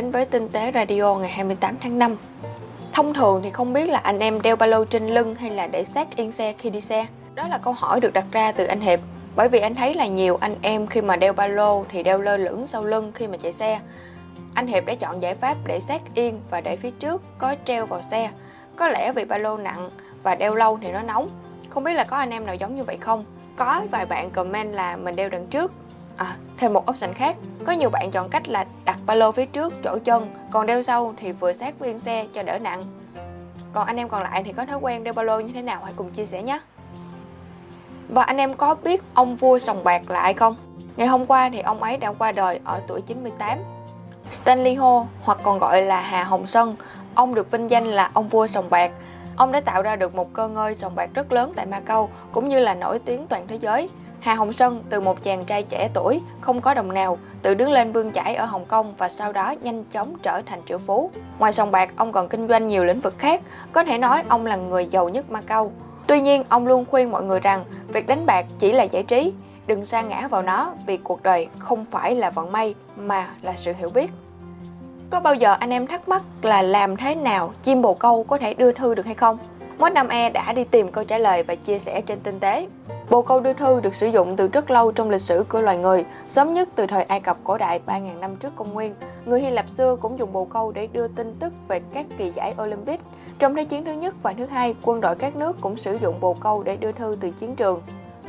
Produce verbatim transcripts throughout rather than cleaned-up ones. đến với Tinh tế Radio ngày hai mươi tám tháng năm. Thông thường thì không biết là anh em đeo ba lô trên lưng hay là để sát yên xe khi đi xe? Đó là câu hỏi được đặt ra từ anh Hiệp. Bởi vì anh thấy là nhiều anh em khi mà đeo ba lô thì đeo lơ lửng sau lưng khi mà chạy xe. Anh Hiệp đã chọn giải pháp để sát yên và để phía trước có treo vào xe. Có lẽ vì ba lô nặng và đeo lâu thì nó nóng. Không biết là có anh em nào giống như vậy không? Có vài bạn comment là mình đeo đằng trước. À, thêm một option khác, có nhiều bạn chọn cách là đặt ba lô phía trước chỗ chân, còn đeo sau thì vừa sát với yên xe cho đỡ nặng. Còn anh em còn lại thì có thói quen đeo ba lô như thế nào, hãy cùng chia sẻ nhé. Và anh em có biết ông vua sòng bạc là ai không? Ngày hôm qua thì ông ấy đã qua đời ở tuổi chín mươi tám. Stanley Ho, hoặc còn gọi là Hà Hồng Sơn, ông được vinh danh là ông vua sòng bạc. Ông đã tạo ra được một cơ ngơi sòng bạc rất lớn tại Macau, cũng như là nổi tiếng toàn thế giới. Hà Hồng Sơn từ một chàng trai trẻ tuổi, không có đồng nào, tự đứng lên bươn chải ở Hồng Kông và sau đó nhanh chóng trở thành triệu phú. Ngoài sòng bạc, ông còn kinh doanh nhiều lĩnh vực khác, có thể nói ông là người giàu nhất Macau. Tuy nhiên, ông luôn khuyên mọi người rằng việc đánh bạc chỉ là giải trí, đừng sa ngã vào nó vì cuộc đời không phải là vận may mà là sự hiểu biết. Có bao giờ anh em thắc mắc là làm thế nào chim bồ câu có thể đưa thư được hay không? Mod năm e đã đi tìm câu trả lời và chia sẻ trên Tinh tế. Bồ câu đưa thư được sử dụng từ rất lâu trong lịch sử của loài người, sớm nhất từ thời Ai Cập cổ đại ba nghìn năm trước công nguyên. Người Hy Lạp xưa cũng dùng bồ câu để đưa tin tức về các kỳ giải Olympic. Trong Thế chiến thứ nhất và thứ hai, quân đội các nước cũng sử dụng bồ câu để đưa thư từ chiến trường.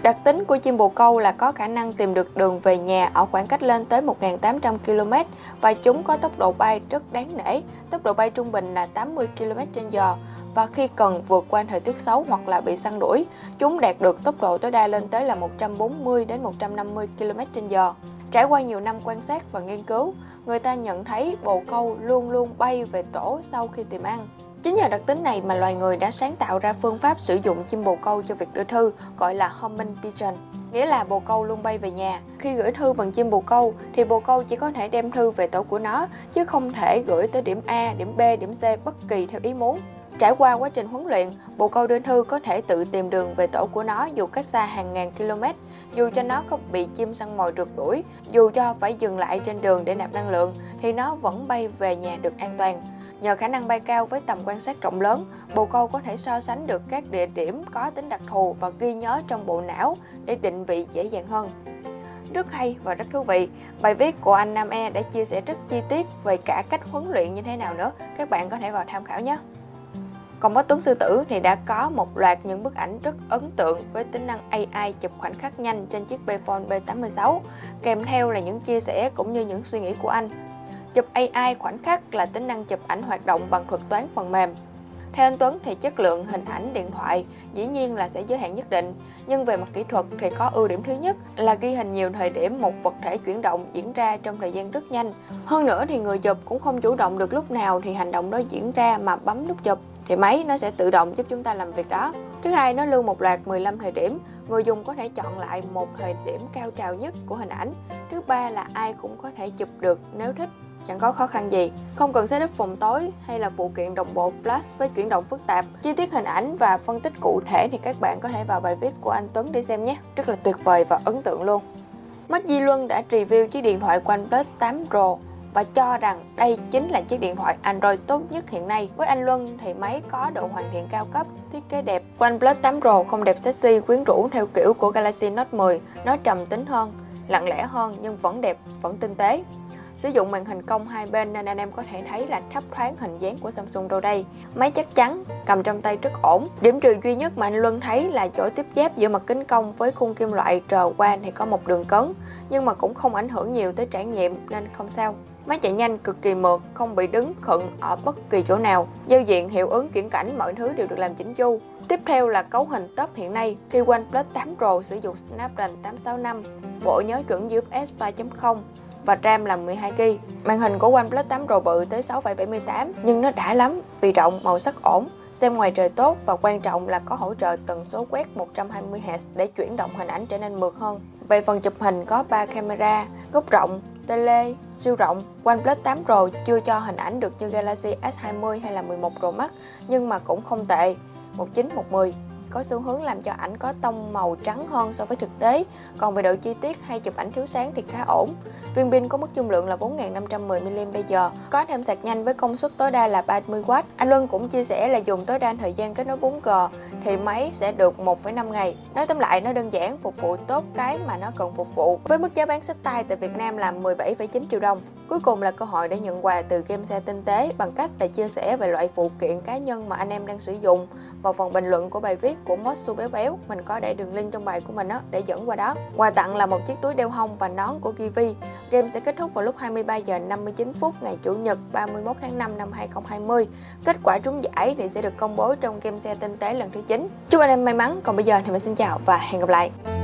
Đặc tính của chim bồ câu là có khả năng tìm được đường về nhà ở khoảng cách lên tới một nghìn tám trăm ki lô mét và chúng có tốc độ bay rất đáng nể, tốc độ bay trung bình là tám mươi ki lô mét trên giờ và khi cần vượt qua thời tiết xấu hoặc là bị săn đuổi, chúng đạt được tốc độ tối đa lên tới là một trăm bốn mươi đến một trăm năm mươi ki lô mét trên giờ. Trải qua nhiều năm quan sát và nghiên cứu, người ta nhận thấy bồ câu luôn luôn bay về tổ sau khi tìm ăn. Chính nhờ đặc tính này mà loài người đã sáng tạo ra phương pháp sử dụng chim bồ câu cho việc đưa thư, gọi là homing pigeon, nghĩa là bồ câu luôn bay về nhà. Khi gửi thư bằng chim bồ câu thì bồ câu chỉ có thể đem thư về tổ của nó, chứ không thể gửi tới điểm A, điểm B, điểm C bất kỳ theo ý muốn. Trải qua quá trình huấn luyện, bồ câu đưa thư có thể tự tìm đường về tổ của nó dù cách xa hàng ngàn km, dù cho nó có bị chim săn mồi rượt đuổi, dù cho phải dừng lại trên đường để nạp năng lượng, thì nó vẫn bay về nhà được an toàn. Nhờ khả năng bay cao với tầm quan sát rộng lớn, bồ câu có thể so sánh được các địa điểm có tính đặc thù và ghi nhớ trong bộ não để định vị dễ dàng hơn. Rất hay và rất thú vị, bài viết của anh Nam E đã chia sẻ rất chi tiết về cả cách huấn luyện như thế nào nữa, các bạn có thể vào tham khảo nhé. Còn Bót Tuấn Sư Tử thì đã có một loạt những bức ảnh rất ấn tượng với tính năng a i chụp khoảnh khắc nhanh trên chiếc Bphone B tám mươi sáu, kèm theo là những chia sẻ cũng như những suy nghĩ của anh. Chụp a i khoảnh khắc là tính năng chụp ảnh hoạt động bằng thuật toán phần mềm. Theo anh Tuấn thì chất lượng hình ảnh điện thoại dĩ nhiên là sẽ giới hạn nhất định, nhưng về mặt kỹ thuật thì có ưu điểm thứ nhất là ghi hình nhiều thời điểm một vật thể chuyển động diễn ra trong thời gian rất nhanh. Hơn nữa thì người chụp cũng không chủ động được lúc nào thì hành động đó diễn ra mà bấm nút chụp thì máy nó sẽ tự động giúp chúng ta làm việc đó. Thứ hai, nó lưu một loạt mười lăm thời điểm, người dùng có thể chọn lại một thời điểm cao trào nhất của hình ảnh. Thứ ba là ai cũng có thể chụp được nếu thích, chẳng có khó khăn gì, không cần setup phòng tối hay là phụ kiện đồng bộ flash với chuyển động phức tạp. Chi tiết hình ảnh và phân tích cụ thể thì các bạn có thể vào bài viết của anh Tuấn để xem nhé, rất là tuyệt vời và ấn tượng luôn. Mách Di Luân đã review chiếc điện thoại OnePlus tám Pro và cho rằng đây chính là chiếc điện thoại Android tốt nhất hiện nay. Với anh Luân thì máy có độ hoàn thiện cao cấp, thiết kế đẹp. OnePlus tám Pro không đẹp sexy quyến rũ theo kiểu của Galaxy Note mười, nó trầm tính hơn, lặng lẽ hơn nhưng vẫn đẹp, vẫn tinh tế. Sử dụng màn hình cong hai bên nên anh em có thể thấy là thấp thoáng hình dáng của Samsung đâu đây. Máy chắc chắn, cầm trong tay rất ổn. Điểm trừ duy nhất mà anh Luân thấy là chỗ tiếp giáp giữa mặt kính cong với khung kim loại trờ qua thì có một đường cấn, nhưng mà cũng không ảnh hưởng nhiều tới trải nghiệm nên không sao. Máy chạy nhanh cực kỳ mượt, không bị đứng khựng ở bất kỳ chỗ nào. Giao diện, hiệu ứng, chuyển cảnh, mọi thứ đều được làm chỉnh chu. Tiếp theo là cấu hình top hiện nay khi OnePlus tám Pro sử dụng Snapdragon tám sáu năm, bộ nhớ chuẩn U F S ba chấm không và RAM là mười hai gi-ga-bai. Màn hình của OnePlus tám Pro bự tới sáu phẩy bảy mươi tám nhưng nó đã lắm vì rộng, màu sắc ổn, xem ngoài trời tốt và quan trọng là có hỗ trợ tần số quét một trăm hai mươi héc để chuyển động hình ảnh trở nên mượt hơn. Về phần chụp hình có ba camera, góc rộng, tele, siêu rộng. OnePlus tám Pro chưa cho hình ảnh được như Galaxy S hai mươi hay là mười một Pro Max nhưng mà cũng không tệ, một chín một mười. có xu hướng làm cho ảnh có tông màu trắng hơn so với thực tế. Còn về độ chi tiết hay chụp ảnh thiếu sáng thì khá ổn. Viên pin có mức dung lượng là bốn nghìn năm trăm mười mi li am pe giờ, có thêm sạc nhanh với công suất tối đa là ba mươi oát. Anh Luân cũng chia sẻ là dùng tối đa thời gian kết nối bốn G thì máy sẽ được một phẩy năm ngày. Nói tóm lại, nó đơn giản, phục vụ tốt cái mà nó cần phục vụ, với mức giá bán xách tay tại Việt Nam là mười bảy phẩy chín triệu đồng. Cuối cùng là cơ hội để nhận quà từ game xe tinh tế bằng cách là chia sẻ về loại phụ kiện cá nhân mà anh em đang sử dụng. Vào phần bình luận của bài viết của Motsu Béo Béo, mình có để đường link trong bài của mình đó, để dẫn qua đó. Quà tặng là một chiếc túi đeo hông và nón của Givi. Game sẽ kết thúc vào lúc hai mươi ba giờ năm mươi chín phút ngày Chủ nhật ba mươi mốt tháng năm năm hai nghìn không trăm hai mươi. Kết quả trúng giải thì sẽ được công bố trong game xe tinh tế lần thứ chín. Chúc anh em may mắn, còn bây giờ thì mình xin chào và hẹn gặp lại.